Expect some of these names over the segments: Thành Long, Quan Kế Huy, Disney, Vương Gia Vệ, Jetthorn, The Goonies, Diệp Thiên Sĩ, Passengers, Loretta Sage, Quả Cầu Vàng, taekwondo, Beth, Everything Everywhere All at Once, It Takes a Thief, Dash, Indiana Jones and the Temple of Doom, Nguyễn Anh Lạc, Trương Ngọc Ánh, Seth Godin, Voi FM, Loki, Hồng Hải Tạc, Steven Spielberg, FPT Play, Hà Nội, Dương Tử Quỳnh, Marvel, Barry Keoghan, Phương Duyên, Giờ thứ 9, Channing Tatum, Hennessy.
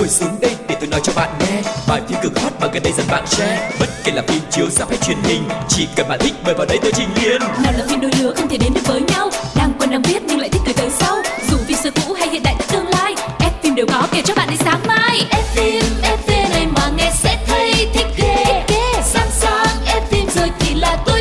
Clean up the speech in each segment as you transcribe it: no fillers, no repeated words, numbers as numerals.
ngồi xuống đây để tôi nói cho bạn nghe bài phim cực hot mà gần đây dần bạn share. Bất kể là phim chiếu rạp hay truyền hình, chỉ cần bạn thích mời vào đây tôi trình liền. Nào là phim đôi lứa không thể đến được với nhau, đang quen đang biết nhưng lại thích cười tới sau. Dù phim xưa cũ hay hiện đại tới tương lai, F-Film đều có kể cho bạn đến sáng mai. F-Film, F-Film này mà nghe sẽ thấy thích ghê. Sáng sáng F-Film rồi thì là tôi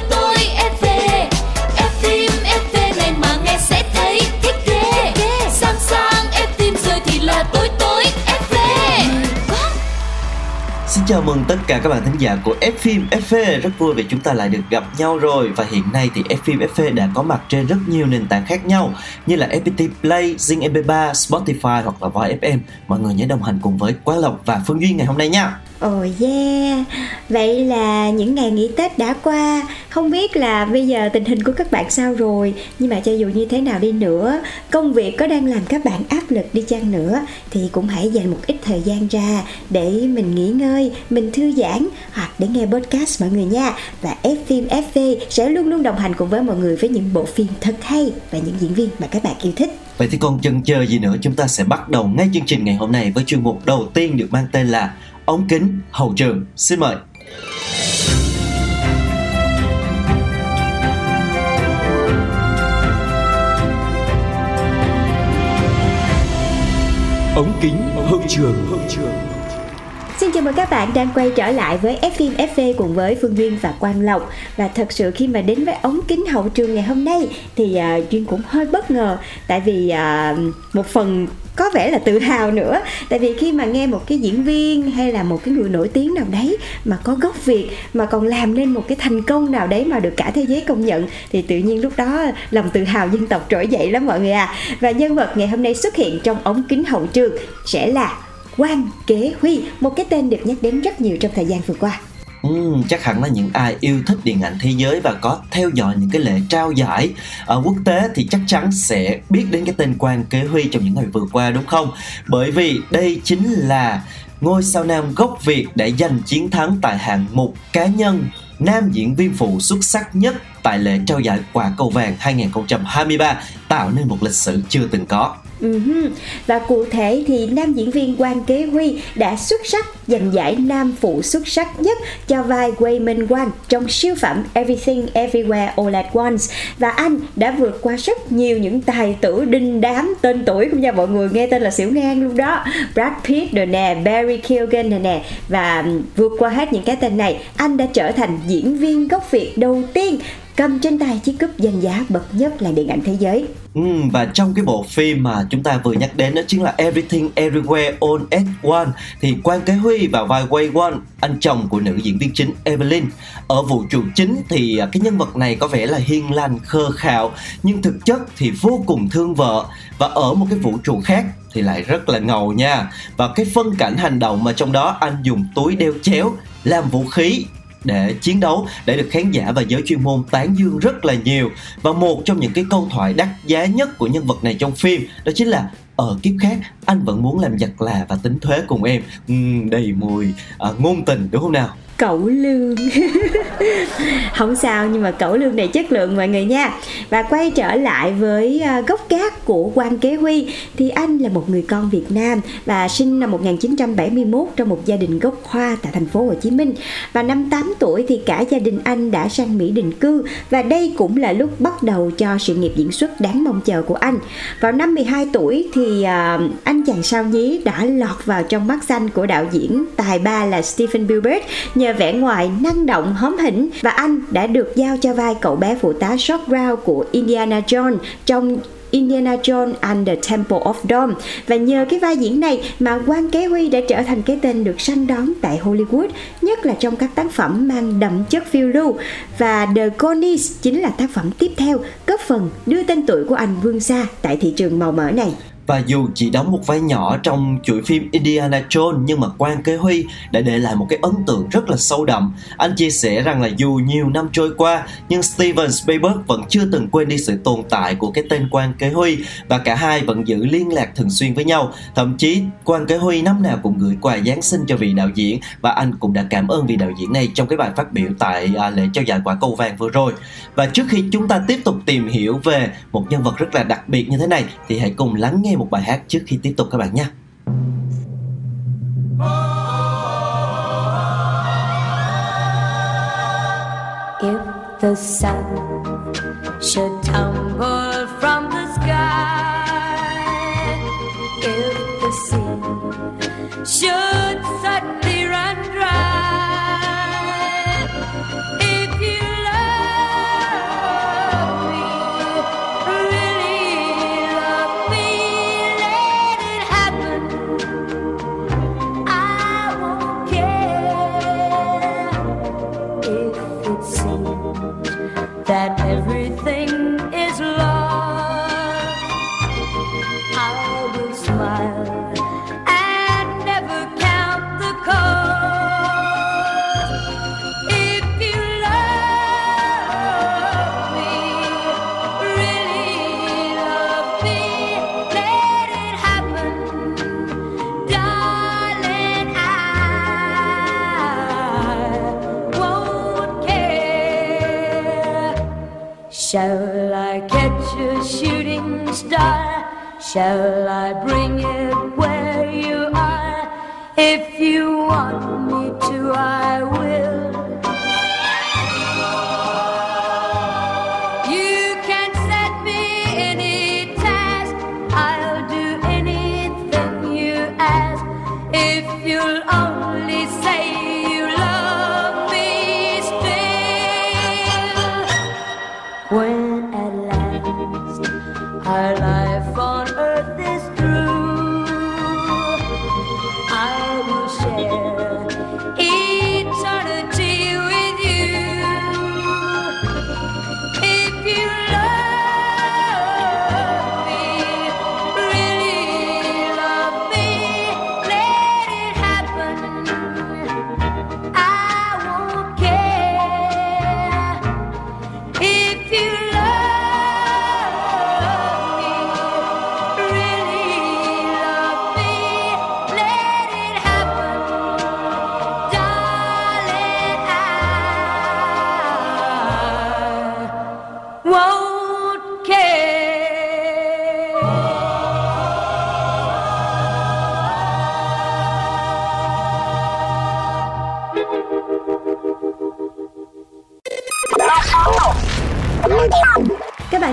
xin chào mừng tất cả các bạn thính giả của F-Film FV. Rất vui vì chúng ta lại được gặp nhau rồi. Và hiện nay thì F-Film FV đã có mặt trên rất nhiều nền tảng khác nhau như là FPT Play, Zing MP3, Spotify hoặc là Voi FM. Mọi người nhớ đồng hành cùng với Quang Lộc và Phương Duyên ngày hôm nay nha. Ồ yeah, vậy là những ngày nghỉ Tết đã qua. Không biết là bây giờ tình hình của các bạn sao rồi. Nhưng mà cho dù như thế nào đi nữa, công việc có đang làm các bạn áp lực đi chăng nữa, thì cũng hãy dành một ít thời gian ra để mình nghỉ ngơi, mình thư giãn hoặc để nghe podcast mọi người nha. Và F-Film FV sẽ luôn luôn đồng hành cùng với mọi người với những bộ phim thật hay và những diễn viên mà các bạn yêu thích. Vậy thì còn chần chờ gì nữa, chúng ta sẽ bắt đầu ngay chương trình ngày hôm nay với chuyên mục đầu tiên được mang tên là Ống kính hậu trường. Xin mời. Ống kính hậu trường. Xin chào mừng các bạn đang quay trở lại với F-Film FV cùng với Phương Duyên và Quang Lộc. Và thật sự khi mà đến với ống kính hậu trường ngày hôm nay thì Duyên cũng hơi bất ngờ. Tại vì một phần có vẻ là tự hào nữa. Tại vì khi mà nghe một cái diễn viên hay là một cái người nổi tiếng nào đấy mà có gốc Việt, mà còn làm nên một cái thành công nào đấy mà được cả thế giới công nhận, thì tự nhiên lúc đó lòng tự hào dân tộc trỗi dậy lắm mọi người à. Và nhân vật ngày hôm nay xuất hiện trong ống kính hậu trường sẽ là Quan Kế Huy, một cái tên được nhắc đến rất nhiều trong thời gian vừa qua. Chắc hẳn là những ai yêu thích điện ảnh thế giới và có theo dõi những cái lễ trao giải ở quốc tế thì chắc chắn sẽ biết đến cái tên Quan Kế Huy trong những ngày vừa qua đúng không? Bởi vì đây chính là ngôi sao nam gốc Việt đã giành chiến thắng tại hạng mục cá nhân nam diễn viên phụ xuất sắc nhất tại lễ trao giải Quả Cầu Vàng 2023, tạo nên một lịch sử chưa từng có. Và cụ thể thì nam diễn viên Quan Kế Huy đã xuất sắc giành giải nam phụ xuất sắc nhất cho vai Waymond Quang trong siêu phẩm Everything Everywhere All at Once. Và anh đã vượt qua rất nhiều những tài tử đinh đám tên tuổi cũng như mọi người nghe tên là xỉu ngang luôn đó, Brad Pitt rồi nè, Barry Keoghan rồi nè. Và vượt qua hết những cái tên này, anh đã trở thành diễn viên gốc Việt đầu tiên cầm trên tay chiếc cúp danh giá bậc nhất là điện ảnh thế giới. Và trong cái bộ phim mà chúng ta vừa nhắc đến đó chính là Everything Everywhere All at Once, thì Quan Kế Huy vào vai Waymond, anh chồng của nữ diễn viên chính Evelyn. Ở vũ trụ chính thì cái nhân vật này có vẻ là hiền lành, khờ khạo, nhưng thực chất thì vô cùng thương vợ. Và ở một cái vũ trụ khác thì lại rất là ngầu nha. Và cái phân cảnh hành động mà trong đó anh dùng túi đeo chéo làm vũ khí để chiến đấu đã được khán giả và giới chuyên môn tán dương rất là nhiều. Và một trong những cái câu thoại đắt giá nhất của nhân vật này trong phim đó chính là ở kiếp khác anh vẫn muốn làm giặc là và tính thuế cùng em. Đầy mùi ngôn tình đúng không nào? Cẩu lương. Không sao, nhưng mà cẩu lương này chất lượng mọi người nha. Và quay trở lại với gốc gác của Quan Kế Huy thì anh là một người con Việt Nam và sinh năm 1971 trong một gia đình gốc Hoa tại thành phố Hồ Chí Minh. Và năm 8 tuổi thì cả gia đình anh đã sang Mỹ định cư, và đây cũng là lúc bắt đầu cho sự nghiệp diễn xuất đáng mong chờ của anh. Vào năm 12 tuổi thì anh chàng sao nhí đã lọt vào trong mắt xanh của đạo diễn tài ba là Steven Spielberg nhờ vẻ ngoài năng động hóm hỉnh, và anh đã được giao cho vai cậu bé phụ tá Short Round của Indiana Jones trong Indiana Jones and the Temple of Doom. Và nhờ cái vai diễn này mà Quan Kế Huy đã trở thành cái tên được săn đón tại Hollywood, nhất là trong các tác phẩm mang đậm chất phiêu lưu. Và The Goonies chính là tác phẩm tiếp theo góp phần đưa tên tuổi của anh vươn xa tại thị trường màu mỡ này. Và dù chỉ đóng một vai nhỏ trong chuỗi phim Indiana Jones nhưng mà Quan Kế Huy đã để lại một cái ấn tượng rất là sâu đậm. Anh chia sẻ rằng là dù nhiều năm trôi qua nhưng Steven Spielberg vẫn chưa từng quên đi sự tồn tại của cái tên Quan Kế Huy, và cả hai vẫn giữ liên lạc thường xuyên với nhau. Thậm chí Quan Kế Huy năm nào cũng gửi quà Giáng sinh cho vị đạo diễn, và anh cũng đã cảm ơn vị đạo diễn này trong cái bài phát biểu tại lễ trao giải Quả Cầu Vàng vừa rồi. Và trước khi chúng ta tiếp tục tìm hiểu về một nhân vật rất là đặc biệt như thế này thì hãy cùng lắng nghe một bài hát trước khi tiếp tục các bạn nhé. the sun should tumble from the sky, if the sea should suddenly run dry, if you love me, really love me, let it happen, I won't care, if it seems that everything is lost, I will smile. Shall I catch a shooting star? Shall I bring it where you are? If you want me to, I will. You can set me any task. I'll do anything you ask. If you'll only say our life on earth is through, I will share eternity with you. If you love me, really love me, let it happen, I won't care. If you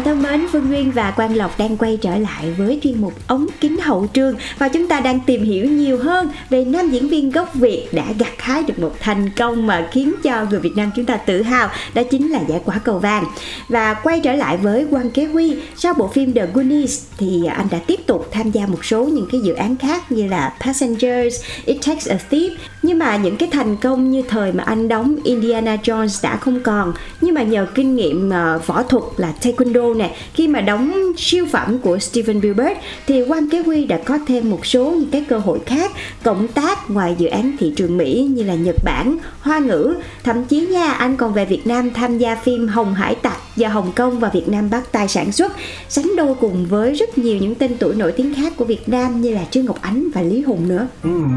thân mến, Phương Duyên và Quang Lộc đang quay trở lại với chuyên mục Ống Kính Hậu Trường và chúng ta đang tìm hiểu nhiều hơn về nam diễn viên gốc Việt đã gặt hái được một thành công mà khiến cho người Việt Nam chúng ta tự hào, đó chính là giải Quả Cầu Vàng. Và quay trở lại với Quan Kế Huy, sau bộ phim The Goonies thì anh đã tiếp tục tham gia một số những cái dự án khác như là Passengers, It Takes a Thief. Nhưng mà những cái thành công như thời mà anh đóng Indiana Jones đã không còn, nhưng mà nhờ kinh nghiệm võ thuật là taekwondo này, khi mà đóng siêu phẩm của Steven Spielberg thì Quan Kế Huy đã có thêm một số những cái cơ hội khác cộng tác ngoài dự án thị trường Mỹ như là Nhật Bản, Hoa ngữ, thậm chí nha anh còn về Việt Nam tham gia phim Hồng Hải Tạc do Hồng Kông và Việt Nam bắt tay sản xuất, sánh đôi cùng với rất nhiều những tên tuổi nổi tiếng khác của Việt Nam như là Trương Ngọc Ánh và Lý Hùng nữa.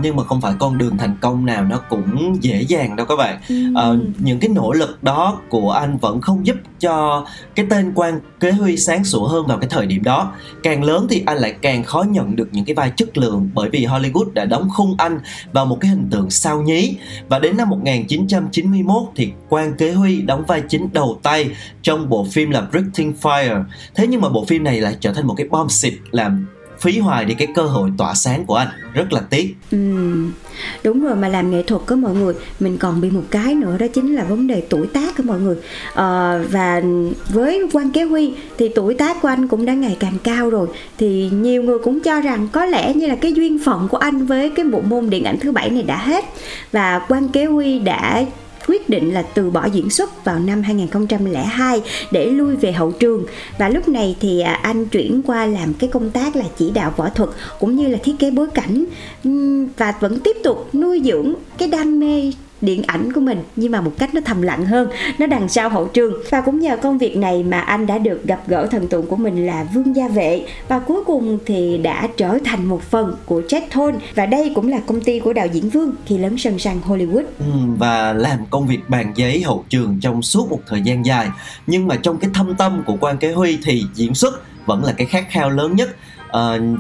Nhưng mà không phải con đường thành công nào nó cũng dễ dàng đâu các bạn. Những cái nỗ lực đó của anh vẫn không giúp cho cái tên Quan Kế Huy sáng sủa hơn vào cái thời điểm đó. Càng lớn thì anh lại càng khó nhận được những cái vai chất lượng bởi vì Hollywood đã đóng khung anh vào một cái hình tượng sao nhí. Và đến năm 1991 thì Quan Kế Huy đóng vai chính đầu tay trong bộ phim là Breaking Fire. Thế nhưng mà bộ phim này lại trở thành một cái bom xịt làm phí hoài đi cái cơ hội tỏa sáng của anh, rất là tiếc. Đúng rồi, mà làm nghệ thuật của mọi người mình còn bị một cái nữa đó chính là vấn đề tuổi tác của mọi người. Và với Quan Kế Huy thì tuổi tác của anh cũng đã ngày càng cao rồi, thì nhiều người cũng cho rằng có lẽ như là cái duyên phận của anh với cái bộ môn điện ảnh thứ 7 này đã hết, và Quan Kế Huy đã quyết định là từ bỏ diễn xuất vào năm 2002 để lui về hậu trường. Và lúc này thì anh chuyển qua làm cái công tác là chỉ đạo võ thuật cũng như là thiết kế bối cảnh, và vẫn tiếp tục nuôi dưỡng cái đam mê điện ảnh của mình nhưng mà một cách nó thầm lặng hơn, nó đằng sau hậu trường. Và cũng nhờ công việc này mà anh đã được gặp gỡ thần tượng của mình là Vương Gia Vệ, và cuối cùng thì đã trở thành một phần của Jetthorn, và đây cũng là công ty của đạo diễn Vương khi lớn sân sang Hollywood. Và làm công việc bàn giấy hậu trường trong suốt một thời gian dài, nhưng mà trong cái thâm tâm của Quan Kế Huy thì diễn xuất vẫn là cái khát khao lớn nhất.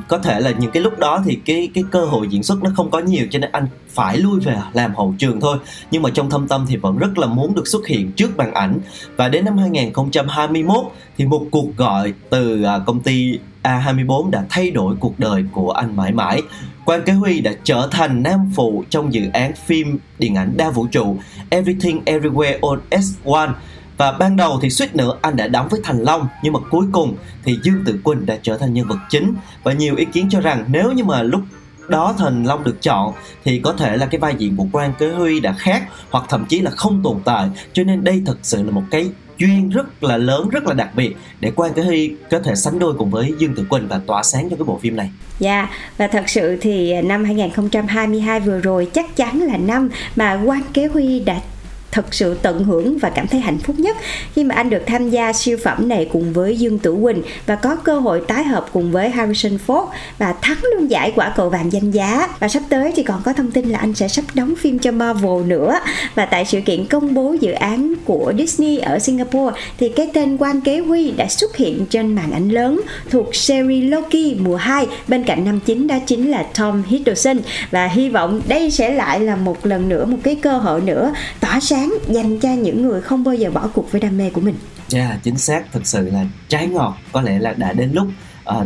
có thể là những cái lúc đó thì cái cơ hội diễn xuất nó không có nhiều, cho nên anh phải lui về làm hậu trường thôi. Nhưng mà trong thâm tâm thì vẫn rất là muốn được xuất hiện trước màn ảnh. Và đến năm 2021 thì một cuộc gọi từ công ty A24 đã thay đổi cuộc đời của anh mãi mãi. Quan Kế Huy đã trở thành nam phụ trong dự án phim điện ảnh đa vũ trụ Everything Everywhere All at Once. Và ban đầu thì suýt nữa anh đã đóng với Thành Long, nhưng mà cuối cùng thì Dương Tử Quỳnh đã trở thành nhân vật chính. Và nhiều ý kiến cho rằng nếu như mà lúc đó Thành Long được chọn thì có thể là cái vai diễn của Quan Kế Huy đã khác, hoặc thậm chí là không tồn tại. Cho nên đây thật sự là một cái duyên rất là lớn, rất là đặc biệt để Quan Kế Huy có thể sánh đôi cùng với Dương Tử Quỳnh và tỏa sáng cho cái bộ phim này. Dạ, và thật sự thì năm 2022 vừa rồi chắc chắn là năm mà Quan Kế Huy đã thật sự tận hưởng và cảm thấy hạnh phúc nhất khi mà anh được tham gia siêu phẩm này cùng với Dương Tử Quỳnh và có cơ hội tái hợp cùng với Harrison Ford và thắng luôn giải Quả Cầu Vàng danh giá. Và sắp tới thì còn có thông tin là anh sẽ sắp đóng phim cho Marvel nữa. Và tại sự kiện công bố dự án của Disney ở Singapore thì cái tên Quan Kế Huy đã xuất hiện trên màn ảnh lớn thuộc series Loki mùa 2 bên cạnh nam chính, đó chính là Tom Hiddleston. Và hy vọng đây sẽ lại là một lần nữa một cái cơ hội nữa tỏa sáng dành cho những người không bao giờ bỏ cuộc với đam mê của mình. Chính xác, thực sự là trái ngọt. Có lẽ là đã đến lúc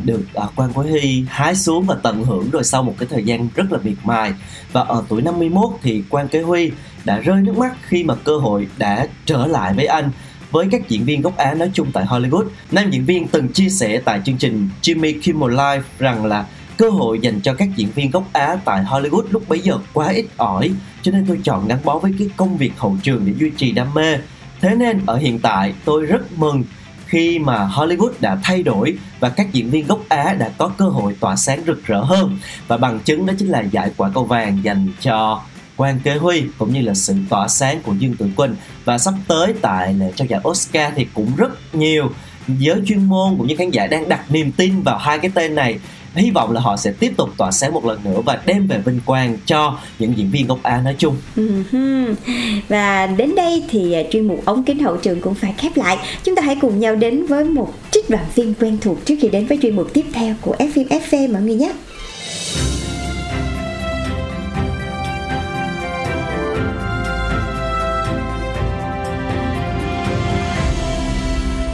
được Quan Kế Huy hái xuống và tận hưởng rồi sau một cái thời gian rất là miệt mài. Và ở tuổi 51 thì Quan Kế Huy đã rơi nước mắt khi mà cơ hội đã trở lại với anh. Với các diễn viên gốc Á nói chung tại Hollywood, nam diễn viên từng chia sẻ tại chương trình Jimmy Kimmel Live rằng là cơ hội dành cho các diễn viên gốc Á tại Hollywood lúc bấy giờ quá ít ỏi, cho nên tôi chọn gắn bó với cái công việc hậu trường để duy trì đam mê. Thế nên ở hiện tại tôi rất mừng khi mà Hollywood đã thay đổi và các diễn viên gốc Á đã có cơ hội tỏa sáng rực rỡ hơn. Và bằng chứng đó chính là giải Quả Cầu Vàng dành cho Quan Kế Huy cũng như là sự tỏa sáng của Dương Tử Quỳnh. Và sắp tới tại lễ trao giải Oscar thì cũng rất nhiều giới chuyên môn cũng như khán giả đang đặt niềm tin vào hai cái tên này. Hy vọng là họ sẽ tiếp tục tỏa sáng một lần nữa và đem về vinh quang cho những diễn viên gốc Á nói chung. Và đến đây thì chuyên mục ống kính hậu trường cũng phải khép lại. Chúng ta hãy cùng nhau đến với một trích đoạn phim quen thuộc trước khi đến với chuyên mục tiếp theo của FFFV mọi người nhé.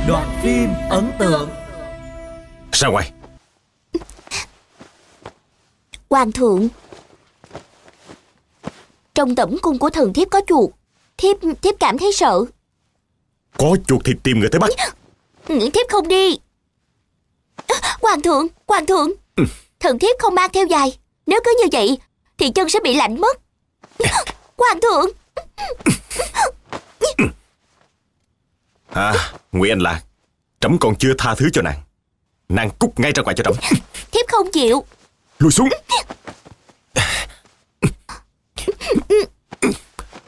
Đoạn phim ấn tượng. Ra ngoài. Hoàng thượng, trong tẩm cung của thần thiếp có chuột. Thiếp cảm thấy sợ. Có chuột thì tìm người tới bắt. Thiếp không đi. Hoàng thượng, thần thiếp không mang theo giày. Nếu cứ như vậy thì chân sẽ bị lạnh mất. Hoàng thượng. Nguyễn Anh Lạc, trẫm còn chưa tha thứ cho nàng. Nàng cút ngay ra ngoài cho trẫm. Thiếp không chịu. Lùi xuống.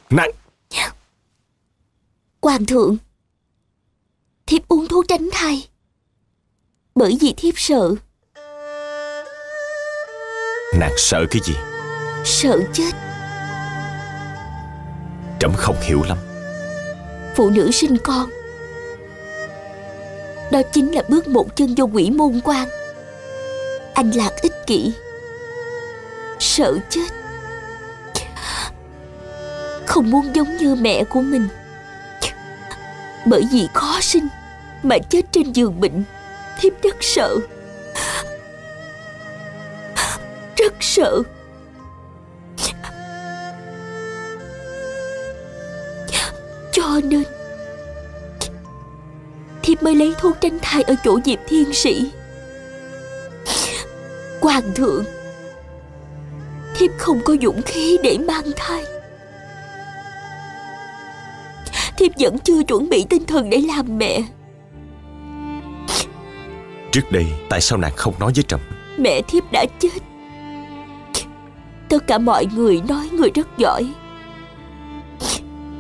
Này, Hoàng thượng, thiếp uống thuốc tránh thai bởi vì thiếp sợ. Nàng sợ cái gì? Sợ chết. Trẫm không hiểu lắm. Phụ nữ sinh con, đó chính là bước một chân vô quỷ môn quan. Anh Lạc ích kỷ, sợ chết, không muốn giống như mẹ của mình, bởi vì khó sinh mà chết trên giường bệnh. Thiếp rất sợ, rất sợ. Cho nên thiếp mới lấy thuốc tránh thai ở chỗ Diệp Thiên Sĩ. Hoàng thượng, thiếp không có dũng khí để mang thai. Thiếp vẫn chưa chuẩn bị tinh thần để làm mẹ. Trước đây tại sao nàng không nói với trẫm? Mẹ thiếp đã chết. Tất cả mọi người nói người rất giỏi,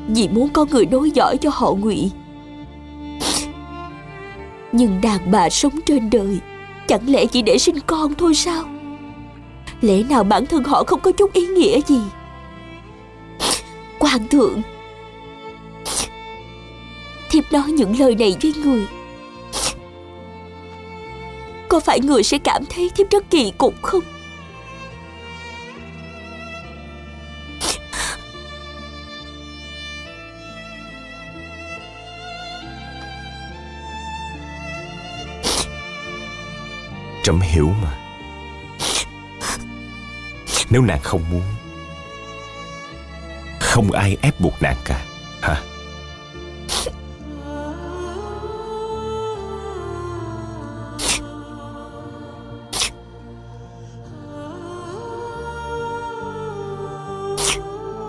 vì muốn có người nối dõi cho họ Ngụy. Nhưng đàn bà sống trên đời chẳng lẽ chỉ để sinh con thôi sao? Lẽ nào bản thân họ không có chút ý nghĩa gì? Hoàng thượng, thiếp nói những lời này với người Có phải người sẽ cảm thấy thiếp rất kỳ cục không? Trẫm hiểu mà. Nếu nàng không muốn, không ai ép buộc nàng cả. Hả?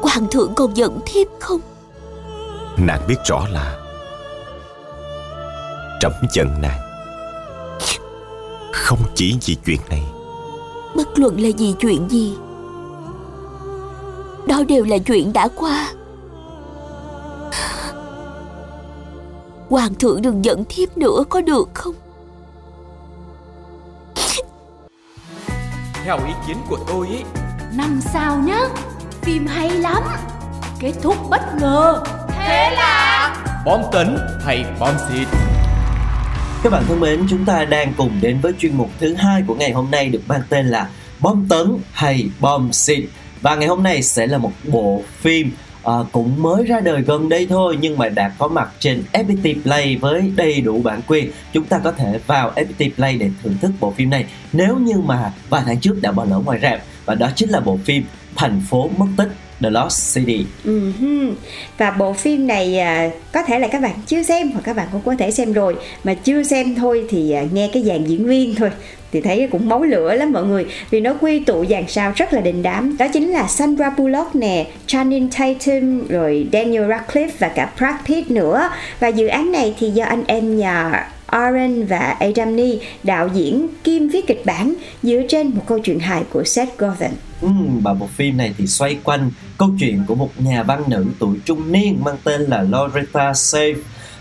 Hoàng thượng còn giận thiếp không? Nàng biết rõ là trẫm giận nàng không chỉ vì chuyện này. Bất luận là vì chuyện gì, đó đều là chuyện đã qua. Hoàng thượng đừng giận thiếp nữa có được không? Theo ý kiến của tôi ý, 5 sao nhé. Phim hay lắm. Kết thúc bất ngờ. Thế là bom tấn hay bom xịt? Các bạn thân mến, chúng ta đang cùng đến với chuyên mục thứ hai của ngày hôm nay được mang tên là bom tấn hay bom xịt. Và ngày hôm nay sẽ là một bộ phim cũng mới ra đời gần đây thôi, nhưng mà đã có mặt trên FPT Play với đầy đủ bản quyền. Chúng ta có thể vào FPT Play để thưởng thức bộ phim này nếu như mà vài tháng trước đã bỏ lỡ ngoài rạp. Và đó chính là bộ phim Thành phố mất tích, The Lost City. Và bộ phim này có thể là các bạn chưa xem, hoặc các bạn cũng có thể xem rồi mà chưa xem thôi, thì nghe cái dàn diễn viên thôi thì thấy cũng máu lửa lắm mọi người, vì nó quy tụ dàn sao rất là đình đám. Đó chính là Sandra Bullock nè, Channing Tatum, rồi Daniel Radcliffe và cả Brad Pitt nữa. Và dự án này thì do anh em nhà Alan và Adamny, đạo diễn kiêm viết kịch bản, dựa trên một câu chuyện hài của Seth Godin. Và bộ phim này thì xoay quanh câu chuyện của một nhà văn nữ tuổi trung niên mang tên là Loretta Sage,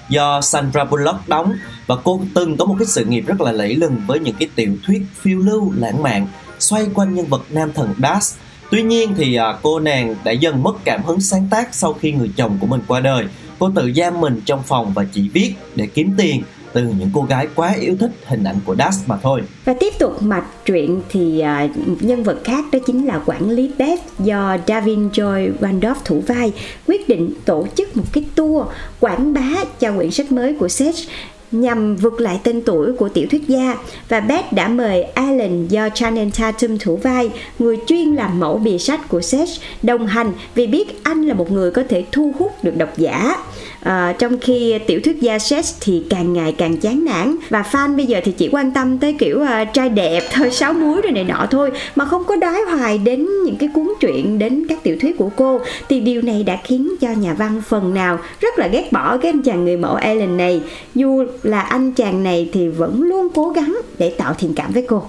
do Sandra Bullock đóng. Và cô từng có một cái sự nghiệp rất là lẫy lừng với những cái tiểu thuyết phiêu lưu lãng mạn xoay quanh nhân vật nam thần Dash. Tuy nhiên thì cô nàng đã dần mất cảm hứng sáng tác sau khi người chồng của mình qua đời. Cô tự giam mình trong phòng và chỉ viết để kiếm tiền từ những cô gái quá yêu thích hình ảnh của Dash mà thôi. Và tiếp tục mạch truyện thì nhân vật khác đó chính là quản lý Beth, do Davin Joy Randolph thủ vai, quyết định tổ chức một cái tour quảng bá cho quyển sách mới của Seth nhằm vượt lại tên tuổi của tiểu thuyết gia. Và Beth đã mời Alan, do Channing Tatum thủ vai, người chuyên làm mẫu bìa sách của Seth, đồng hành vì biết anh là một người có thể thu hút được độc giả. Trong khi tiểu thuyết gia Seth thì càng ngày càng chán nản, và fan bây giờ thì chỉ quan tâm tới kiểu trai đẹp thôi, sáu múi rồi này nọ thôi, mà không có đói hoài đến những cái cuốn truyện, đến các tiểu thuyết của cô. Thì điều này đã khiến cho nhà văn phần nào rất là ghét bỏ cái anh chàng người mẫu Alan này, dù là anh chàng này thì vẫn luôn cố gắng để tạo thiện cảm với cô.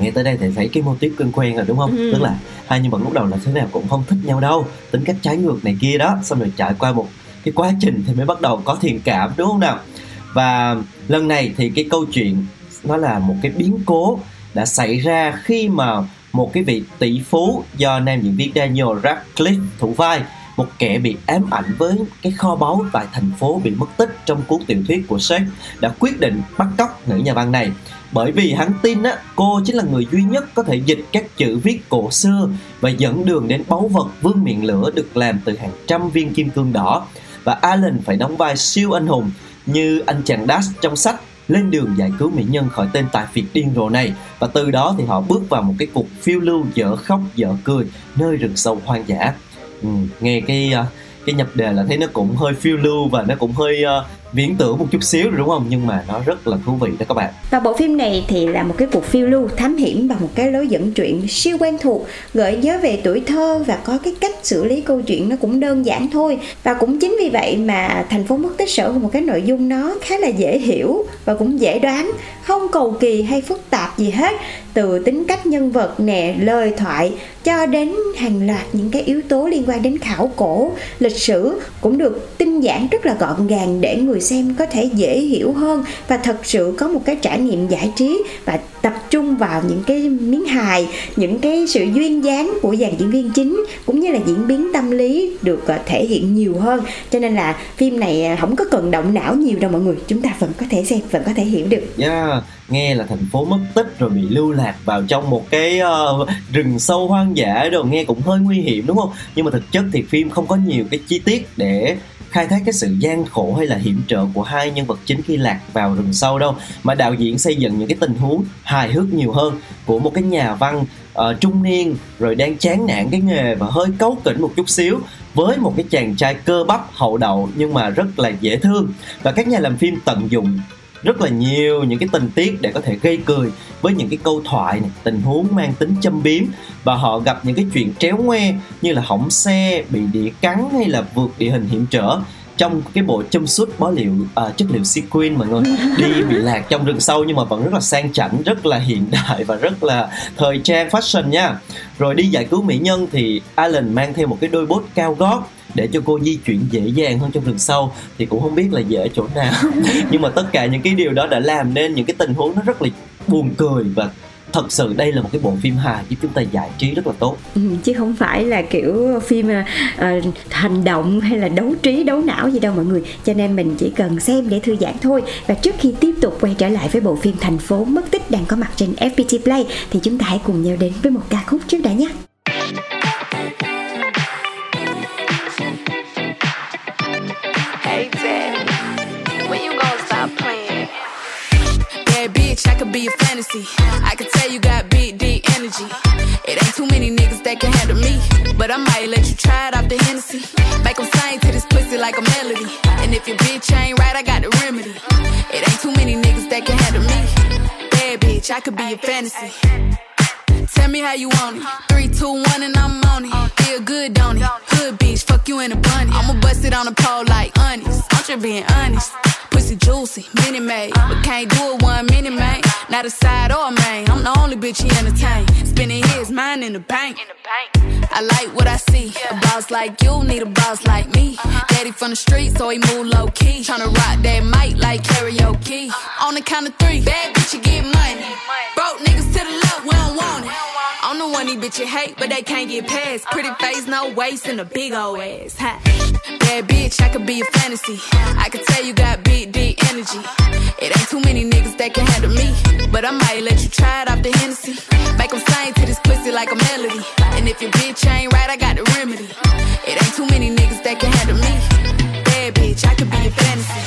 Nghe tới đây thì thấy cái mô típ quen quen rồi đúng không? Tức là hai nhân vật lúc đầu là thế nào cũng không thích nhau đâu, tính cách trái ngược này kia đó, xong rồi trải qua một cái quá trình thì mới bắt đầu có thiện cảm, đúng không nào? Và lần này thì cái câu chuyện nó là một cái biến cố đã xảy ra khi mà một cái vị tỷ phú do nam diễn viên Daniel Radcliffe thủ vai, một kẻ bị ám ảnh với cái kho báu tại thành phố bị mất tích trong cuốn tiểu thuyết của Seth, đã quyết định bắt cóc nữ nhà văn này. Bởi vì hắn tin á, cô chính là người duy nhất có thể dịch các chữ viết cổ xưa và dẫn đường đến báu vật vương miện lửa được làm từ hàng trăm viên kim cương đỏ. Và Alan phải đóng vai siêu anh hùng như anh chàng Dash trong sách, lên đường giải cứu mỹ nhân khỏi tên tài phiệt điên rồ này. Và từ đó thì họ bước vào một cái cuộc phiêu lưu dở khóc dở cười nơi rừng sâu hoang dã. Nghe cái nhập đề là thấy nó cũng hơi phiêu lưu và nó cũng hơi viễn tưởng một chút xíu đúng không? Nhưng mà nó rất là thú vị đó các bạn. Và bộ phim này thì là một cái cuộc phiêu lưu thám hiểm bằng một cái lối dẫn truyện siêu quen thuộc, gợi nhớ về tuổi thơ, và có cái cách xử lý câu chuyện nó cũng đơn giản thôi. Và cũng chính vì vậy mà Thành phố mất tích sở hữu một cái nội dung nó khá là dễ hiểu và cũng dễ đoán, không cầu kỳ hay phức tạp gì hết. Từ tính cách nhân vật nè, lời thoại cho đến hàng loạt những cái yếu tố liên quan đến khảo cổ, lịch sử cũng được tinh giản rất là gọn gàng để người xem có thể dễ hiểu hơn và thật sự có một cái trải nghiệm giải trí và tập trung vào những cái miếng hài, những cái sự duyên dáng của dàn diễn viên chính cũng như là diễn biến tâm lý được thể hiện nhiều hơn. Cho nên là phim này không có cần động não nhiều đâu mọi người, chúng ta vẫn có thể xem, vẫn có thể hiểu được. Yeah, nghe là thành phố mất tích rồi bị lưu lạc vào trong một cái rừng sâu hoang dã rồi nghe cũng hơi nguy hiểm đúng không? Nhưng mà thực chất thì phim không có nhiều cái chi tiết để khai thác cái sự gian khổ hay là hiểm trở của hai nhân vật chính khi lạc vào rừng sâu đâu, mà đạo diễn xây dựng những cái tình huống hài hước nhiều hơn của một cái nhà văn trung niên rồi đang chán nản cái nghề và hơi cáu kỉnh một chút xíu với một cái chàng trai cơ bắp hậu đậu nhưng mà rất là dễ thương. Và các nhà làm phim tận dụng rất là nhiều những cái tình tiết để có thể gây cười với những cái câu thoại này, tình huống mang tính châm biếm, và họ gặp những cái chuyện tréo ngoe như là hỏng xe, bị đĩa cắn hay là vượt địa hình hiểm trở trong cái bộ châm suất bó liệu chất liệu sequin mọi người, đi bị lạc trong rừng sâu nhưng mà vẫn rất là sang chảnh, rất là hiện đại và rất là thời trang fashion nha. Rồi đi giải cứu mỹ nhân thì Alan mang theo một cái đôi bốt cao gót để cho cô di chuyển dễ dàng hơn trong rừng sâu, thì cũng không biết là dễ chỗ nào nhưng mà tất cả những cái điều đó đã làm nên những cái tình huống nó rất là buồn cười. Và thật sự đây là một cái bộ phim hài giúp chúng ta giải trí rất là tốt, chứ không phải là kiểu phim hành động hay là đấu trí đấu não gì đâu mọi người. Cho nên mình chỉ cần xem để thư giãn thôi. Và trước khi tiếp tục quay trở lại với bộ phim Thành phố mất tích đang có mặt trên FPT Play thì chúng ta hãy cùng nhau đến với một ca khúc trước đã nhé. I could be a fantasy. I could tell you got big, deep energy. It ain't too many niggas that can handle me, but I might let you try it off the Hennessy. Make 'em sing to this pussy like a melody. And if your bitch ain't right, I got the remedy. It ain't too many niggas that can handle me. Bad bitch, I could be a fantasy. Tell me how you want it. 3, 2, 1, and I'm on it. Feel good, don't it? Hood bitch, fuck you in a bunny. I'ma bust it on the pole like honest. I'm just being honest. Pussy juicy, mini made, but can't do it one minute, man. Not a side or a main. I'm the only bitch he entertain. Spending his mind in the bank. I like what I see. A boss like you need a boss like me. Daddy from the street, so he move low key. Tryna rock that mic like karaoke. On the count of 3, bad bitch you get money. Broke niggas to the left, we don't want it. I'm the one these bitches hate, but they can't get past. Pretty face, no waist, and a big old ass. Huh? Bad bitch, I could be a fantasy. I could tell you got big, deep energy. It ain't too many niggas that can handle me, but I might let you try it off the Hennessy. Make 'em sing to this pussy like a melody. And if your bitch ain't right, I got the remedy. It ain't too many niggas that can handle me. Bad bitch, I could be a fantasy.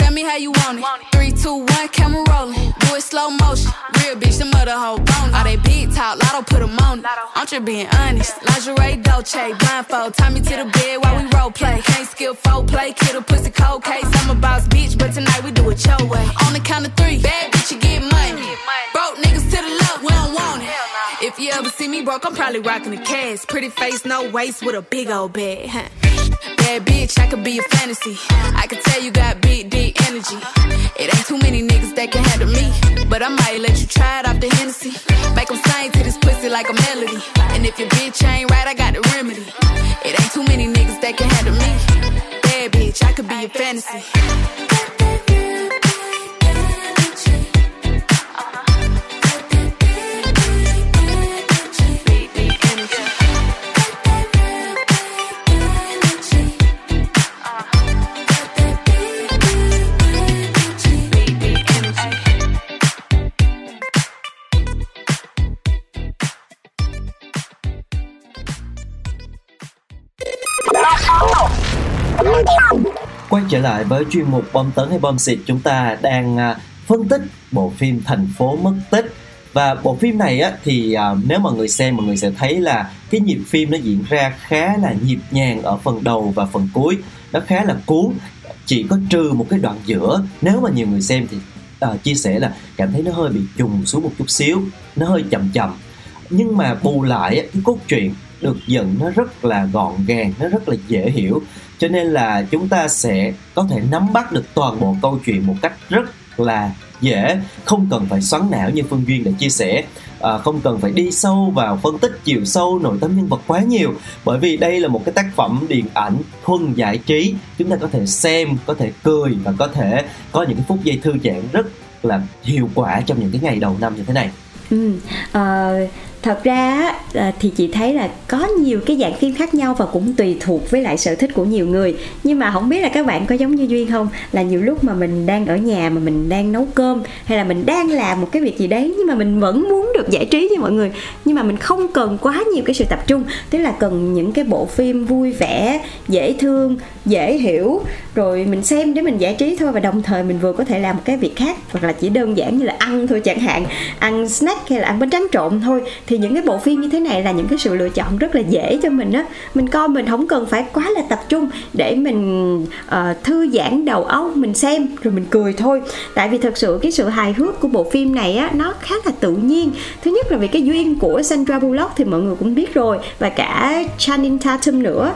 Tell me how you want it. 3, 2, 1, camera rolling. Do it slow motion. Real bitch, the mother hoe bone. All they big talk, lotto put 'em on it. I'm just being honest. Lingerie, Dolce, blindfold. Tie me to the bed while we role play. Can't skill foreplay, kiddo pussy cold case. I'm a boss bitch, but tonight we do it your way. On the count of 3, bad bitch, you get money. Broke niggas to the left, we don't want it. If you ever see me broke, I'm probably rocking the cash. Pretty face, no waist, with a big old bag. Huh? Bad bitch, I could be a fantasy. I could tell you got big, deep energy. It ain't too many niggas that can handle me, but I might let you try it off the Hennessy. Make 'em sing to this pussy like a melody. And if your bitch ain't right, I got the remedy. It ain't too many niggas that can handle me. Bad bitch, I could be a fantasy. Quay trở lại với chuyên mục bom tấn hay bom xịt, chúng ta đang phân tích bộ phim Thành phố mất tích. Và bộ phim này á, thì nếu mọi người xem, mọi người sẽ thấy là cái nhịp phim nó diễn ra khá là nhịp nhàng ở phần đầu và phần cuối. Nó khá là cuốn, chỉ có trừ một cái đoạn giữa. Nếu mà nhiều người xem thì chia sẻ là cảm thấy nó hơi bị trùng xuống một chút xíu, nó hơi chậm chậm. Nhưng mà bù lại á, cái cốt truyện được dựng nó rất là gọn gàng, nó rất là dễ hiểu, cho nên là chúng ta sẽ có thể nắm bắt được toàn bộ câu chuyện một cách rất là dễ, không cần phải xoắn não như Phương Duyên đã chia sẻ, không cần phải đi sâu vào phân tích chiều sâu nội tâm nhân vật quá nhiều, bởi vì đây là một cái tác phẩm điện ảnh thuần giải trí, chúng ta có thể xem, có thể cười và có thể có những cái phút giây thư giãn rất là hiệu quả trong những cái ngày đầu năm như thế này. Thật ra thì chị thấy là có nhiều cái dạng phim khác nhau và cũng tùy thuộc với lại sở thích của nhiều người. Nhưng mà không biết là các bạn có giống như Duyên không? Là nhiều lúc mà mình đang ở nhà, mà mình đang nấu cơm hay là mình đang làm một cái việc gì đấy, nhưng mà mình vẫn muốn được giải trí với mọi người, nhưng mà mình không cần quá nhiều cái sự tập trung. Tức là cần những cái bộ phim vui vẻ, dễ thương, dễ hiểu, rồi mình xem để mình giải trí thôi. Và đồng thời mình vừa có thể làm một cái việc khác, hoặc là chỉ đơn giản như là ăn thôi chẳng hạn, ăn snack hay là ăn bánh tráng trộn thôi. Thì những cái bộ phim như thế này là những cái sự lựa chọn rất là dễ cho mình á. Mình coi mình không cần phải quá là tập trung để mình thư giãn đầu óc, mình xem rồi mình cười thôi. Tại vì thật sự cái sự hài hước của bộ phim này á, nó khá là tự nhiên. Thứ nhất là vì cái duyên của Sandra Bullock thì mọi người cũng biết rồi, và cả Channing Tatum nữa.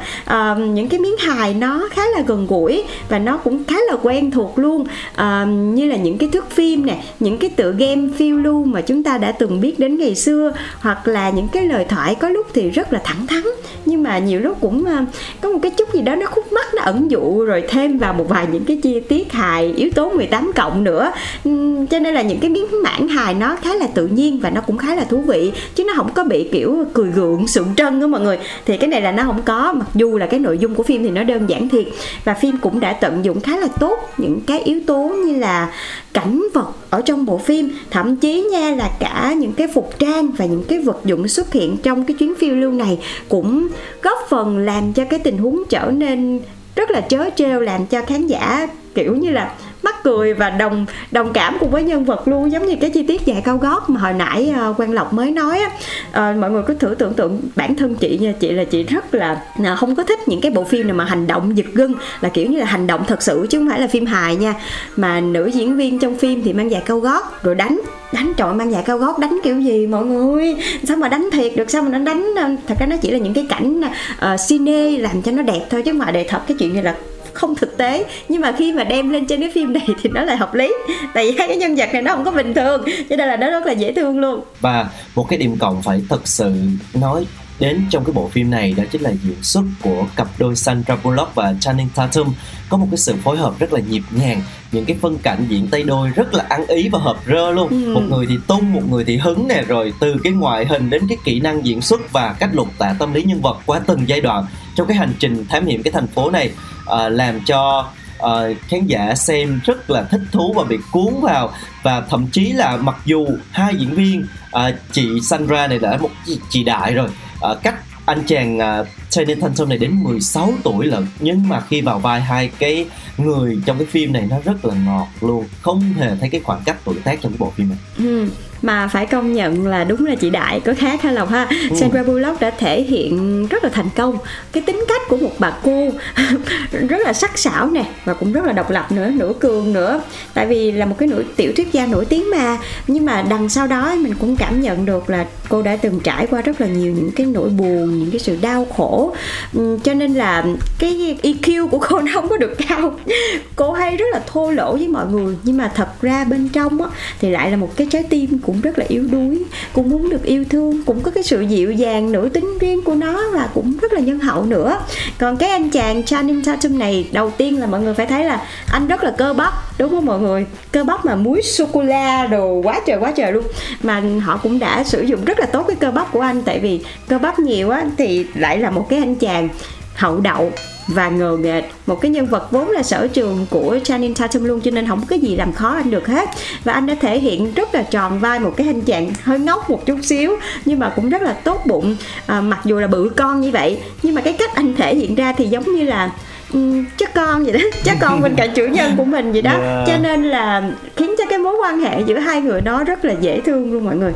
Những cái miếng hài nó khá là gần gũi và nó cũng khá là quen thuộc luôn, như là những cái thước phim nè, những cái tựa game phiêu lưu mà chúng ta đã từng biết đến ngày xưa, hoặc là những cái lời thoại có lúc thì rất là thẳng thắn nhưng mà nhiều lúc cũng có một cái chút gì đó nó khúc mắc, nó ẩn dụ, rồi thêm vào một vài những cái chi tiết hài yếu tố 18 cộng nữa. Cho nên là những cái miếng mảng hài nó khá là tự nhiên và nó cũng khá là thú vị, chứ nó không có bị kiểu cười gượng sượng trân đó mọi người. Thì cái này là nó không có, mặc dù là cái nội dung của phim thì nó đơn giản thiệt, và phim cũng đã tận dụng khá là tốt những cái yếu tố như là cảnh vật ở trong bộ phim, thậm chí nha là cả những cái phục trang và những cái vật dụng xuất hiện trong cái chuyến phiêu lưu này cũng góp phần làm cho cái tình huống trở nên rất là trớ trêu, làm cho khán giả kiểu như là mắc cười và đồng cảm cùng với nhân vật luôn. Giống như cái chi tiết giày cao gót mà hồi nãy Quang Lộc mới nói á, mọi người cứ thử tưởng tượng bản thân chị nha, chị là chị rất là không có thích những cái bộ phim nào mà hành động giật gân, là kiểu như là hành động thật sự chứ không phải là phim hài nha. Mà nữ diễn viên trong phim thì mang giày cao gót rồi đánh trội, mang giày cao gót đánh kiểu gì mọi người, sao mà đánh thiệt được, sao mà nó đánh. Thật ra nó chỉ là những cái cảnh cine làm cho nó đẹp thôi, chứ mà để thật cái chuyện như là không thực tế. Nhưng mà khi mà đem lên trên cái phim này thì nó lại hợp lý, tại vì cái nhân vật này nó không có bình thường, cho nên là nó rất là dễ thương luôn. Và một cái điểm cộng phải thật sự nói đến trong cái bộ phim này đó chính là diễn xuất của cặp đôi Sandra Bullock và Channing Tatum, có một cái sự phối hợp rất là nhịp nhàng, những cái phân cảnh diễn tay đôi rất là ăn ý và hợp rơ luôn. Một người thì tung, một người thì hứng nè, rồi từ cái ngoại hình đến cái kỹ năng diễn xuất và cách lột tả tâm lý nhân vật qua từng giai đoạn trong cái hành trình thám hiểm cái thành phố này, làm cho khán giả xem rất là thích thú và bị cuốn vào. Và thậm chí là mặc dù hai diễn viên, chị Sandra này đã một chị đại rồi, cách anh chàng Channing Tatum này đến 16 tuổi lận, nhưng mà khi vào vai hai cái người trong cái phim này nó rất là ngọt luôn, không hề thấy cái khoảng cách tuổi tác trong cái bộ phim này. Mà phải công nhận là đúng là chị đại có khác ha Lộc ha. Sandra Bullock đã thể hiện rất là thành công cái tính cách của một bà cô rất là sắc sảo nè, và cũng rất là độc lập nữa, nữ cường nữa, tại vì là một cái nữ tiểu thuyết gia nổi tiếng mà. Nhưng mà đằng sau đó mình cũng cảm nhận được là cô đã từng trải qua rất là nhiều những cái nỗi buồn, những cái sự đau khổ, cho nên là cái EQ của cô nó không có được cao. Cô hay rất là thô lỗ với mọi người, nhưng mà thật ra bên trong á, thì lại là một cái trái tim cũng rất là yếu đuối, cũng muốn được yêu thương, cũng có cái sự dịu dàng nữ tính riêng của nó, và cũng rất là nhân hậu nữa. Còn cái anh chàng Channing Tatum này, đầu tiên là mọi người phải thấy là anh rất là cơ bắp, đúng không mọi người? Cơ bắp mà muối sô-cô-la đồ quá trời luôn. Mà họ cũng đã sử dụng rất là tốt cái cơ bắp của anh, tại vì cơ bắp nhiều á thì lại là một cái anh chàng hậu đậu và ngờ nghệch, một cái nhân vật vốn là sở trường của Channing Tatum luôn, cho nên không có cái gì làm khó anh được hết. Và anh đã thể hiện rất là tròn vai một cái anh chàng hơi ngốc một chút xíu, nhưng mà cũng rất là tốt bụng, mặc dù là bự con như vậy, nhưng mà cái cách anh thể hiện ra thì giống như là chó con vậy đó, chó con bên cạnh chủ nhân của mình vậy đó. Cho nên là khiến cho cái mối quan hệ giữa hai người nó rất là dễ thương luôn mọi người.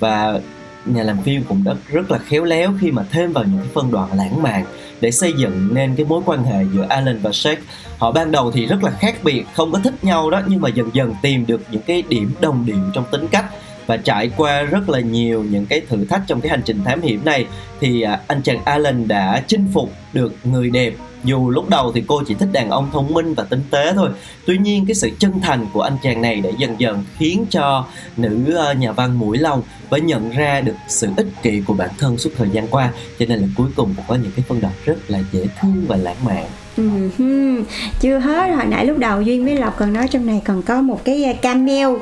Và nhà làm phim cũng đã rất là khéo léo khi mà thêm vào những cái phân đoạn lãng mạn để xây dựng nên cái mối quan hệ giữa Alan và Jack. Họ ban đầu thì rất là khác biệt, không có thích nhau đó, nhưng mà dần dần tìm được những cái điểm đồng điểm trong tính cách, và trải qua rất là nhiều những cái thử thách trong cái hành trình thám hiểm này, thì anh chàng Alan đã chinh phục được người đẹp. Dù lúc đầu thì cô chỉ thích đàn ông thông minh và tinh tế thôi, tuy nhiên cái sự chân thành của anh chàng này đã dần dần khiến cho nữ nhà văn mũi lòng và nhận ra được sự ích kỷ của bản thân suốt thời gian qua, cho nên là cuối cùng cũng có những cái phân đoạn rất là dễ thương và lãng mạn. Chưa hết, hồi nãy lúc đầu Duyên với Lộc còn nói trong này còn có một cái cameo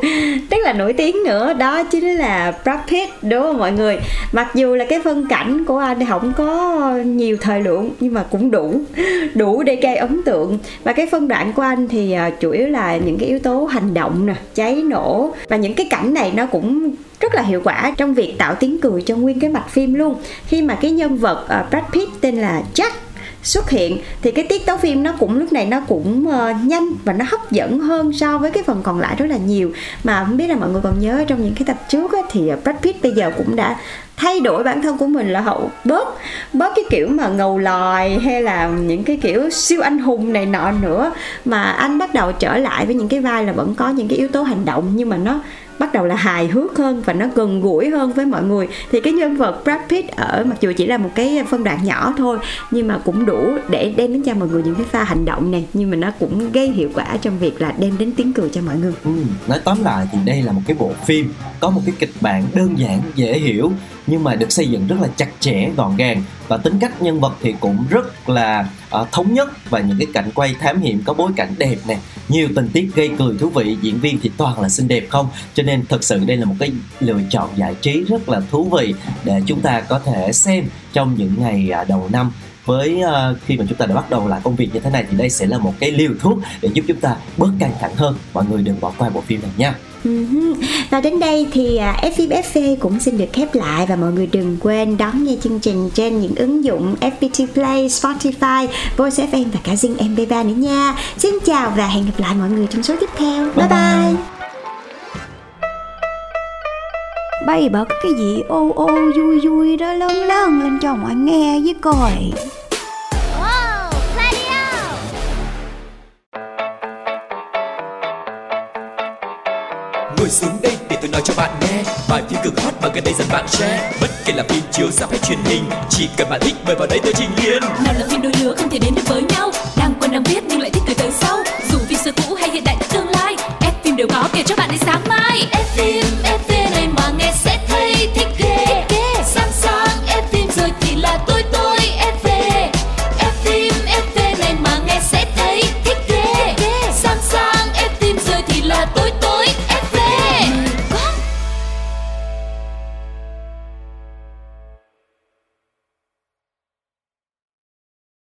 tức là nổi tiếng nữa, đó chính là Brad Pitt, đúng không mọi người? Mặc dù là cái phân cảnh của anh không có nhiều thời lượng nhưng mà cũng đủ để gây ấn tượng. Và cái phân đoạn của anh thì chủ yếu là những cái yếu tố hành động nè, cháy nổ, và những cái cảnh này nó cũng rất là hiệu quả trong việc tạo tiếng cười cho nguyên cái mạch phim luôn. Khi mà cái nhân vật Brad Pitt tên là Jack xuất hiện thì cái tiết tấu phim nó cũng lúc này nó cũng nhanh và nó hấp dẫn hơn so với cái phần còn lại rất là nhiều. Mà không biết là mọi người còn nhớ trong những cái tập trước ấy, thì Brad Pitt bây giờ cũng đã thay đổi bản thân của mình, là hậu bớt cái kiểu mà ngầu lòi hay là những cái kiểu siêu anh hùng này nọ nữa, mà anh bắt đầu trở lại với những cái vai là vẫn có những cái yếu tố hành động nhưng mà nó bắt đầu là hài hước hơn và nó gần gũi hơn với mọi người. Thì cái nhân vật Brad Pitt ở mặc dù chỉ là một cái phân đoạn nhỏ thôi nhưng mà cũng đủ để đem đến cho mọi người những cái pha hành động này, nhưng mà nó cũng gây hiệu quả trong việc là đem đến tiếng cười cho mọi người. Nói tóm lại thì đây là một cái bộ phim có một cái kịch bản đơn giản, dễ hiểu nhưng mà được xây dựng rất là chặt chẽ, gọn gàng, và tính cách nhân vật thì cũng rất là thống nhất, và những cái cảnh quay thám hiểm có bối cảnh đẹp nè, nhiều tình tiết gây cười thú vị, diễn viên thì toàn là xinh đẹp không, cho nên thật sự đây là một cái lựa chọn giải trí rất là thú vị để chúng ta có thể xem trong những ngày đầu năm. Với khi mà chúng ta đã bắt đầu lại công việc như thế này thì đây sẽ là một cái liều thuốc để giúp chúng ta bớt căng thẳng hơn. Mọi người đừng bỏ qua bộ phim này nha. Và đến đây thì FPT cũng xin được khép lại, và mọi người đừng quên đón nghe chương trình trên những ứng dụng FPT Play, Spotify, Voi FM và cả Zing MP3 nữa nha. Xin chào và hẹn gặp lại mọi người trong số tiếp theo. Bye bye. Bay bật cái gì ô ô vui vui đó, lớn lớn lên cho mọi nghe với coi. Ngồi xuống đây để tôi nói cho bạn nghe bài phim cực hot mà gần đây dần bạn share. Bất kể là phim chiếu rạp hay truyền hình, chỉ cần bạn thích mời vào đây tôi trình liền. Nào là phim đôi lứa không thể đến được với